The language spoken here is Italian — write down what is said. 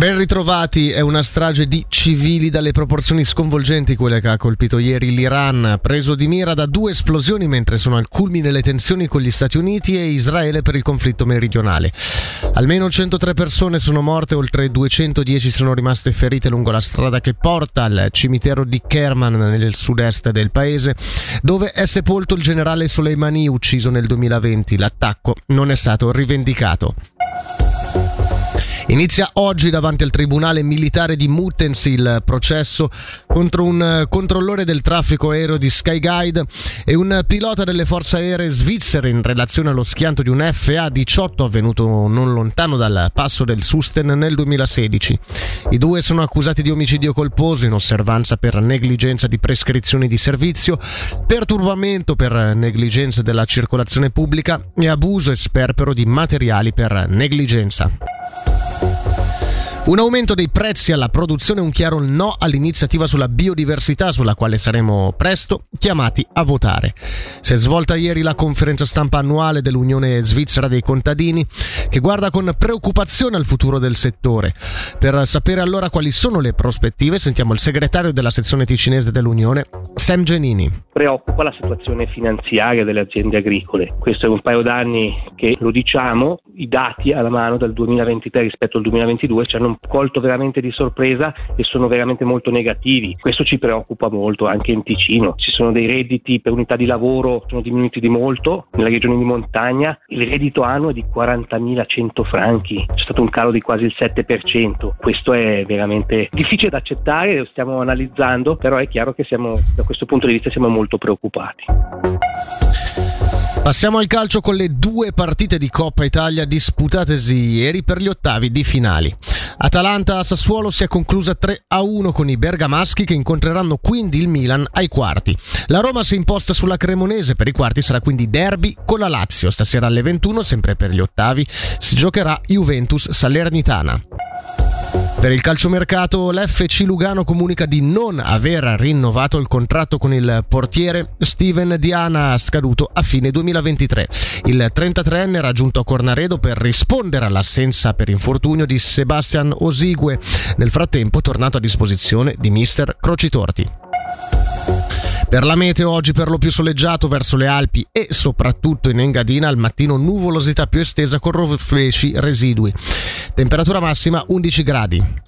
Ben ritrovati, è una strage di civili dalle proporzioni sconvolgenti quella che ha colpito ieri l'Iran, preso di mira da due esplosioni mentre sono al culmine le tensioni con gli Stati Uniti e Israele per il conflitto meridionale. Almeno 103 persone sono morte, oltre 210 sono rimaste ferite lungo la strada che porta al cimitero di Kerman nel sud-est del paese, dove è sepolto il generale Soleimani, ucciso nel 2020. L'attacco non è stato rivendicato. Inizia oggi davanti al tribunale militare di Muttenz il processo contro un controllore del traffico aereo di Skyguide e un pilota delle forze aeree svizzere in relazione allo schianto di un FA-18 avvenuto non lontano dal passo del Susten nel 2016. I due sono accusati di omicidio colposo in osservanza per negligenza di prescrizioni di servizio, perturbamento per negligenza della circolazione pubblica e abuso e sperpero di materiali per negligenza. Un aumento dei prezzi alla produzione, un chiaro no all'iniziativa sulla biodiversità sulla quale saremo presto chiamati a votare. Si è svolta ieri la conferenza stampa annuale dell'Unione Svizzera dei Contadini, che guarda con preoccupazione al futuro del settore. Per sapere allora quali sono le prospettive sentiamo il segretario della sezione ticinese dell'Unione, Sam Genini. Preoccupa la situazione finanziaria delle aziende agricole. Questo è un paio d'anni che lo diciamo, i dati alla mano dal 2023 rispetto al 2022 ci hanno colto veramente di sorpresa e sono veramente molto negativi. Questo ci preoccupa molto, anche in Ticino. Ci sono dei redditi per unità di lavoro, sono diminuiti di molto. Nella regione di montagna il reddito annuo è di 40.100 franchi, c'è stato un calo di quasi il 7%. Questo è veramente difficile da accettare, lo stiamo analizzando, però è chiaro che da questo punto di vista siamo molto preoccupati. Passiamo al calcio con le due partite di Coppa Italia disputatesi ieri per gli ottavi di finali. Atalanta-Sassuolo si è conclusa 3-1 con i bergamaschi che incontreranno quindi il Milan ai quarti. La Roma si imposta sulla Cremonese, per i quarti sarà quindi derby con la Lazio. Stasera alle 21, sempre per gli ottavi, si giocherà Juventus-Salernitana. Per il calciomercato l'FC Lugano comunica di non aver rinnovato il contratto con il portiere Steven Diana, scaduto a fine 2023. Il 33enne era giunto a Cornaredo per rispondere all'assenza per infortunio di Sebastian Osigue, nel frattempo tornato a disposizione di mister Croci Torti. Per la meteo oggi per lo più soleggiato verso le Alpi e soprattutto in Engadina, al mattino nuvolosità più estesa con rovesci residui. Temperatura massima 11 gradi.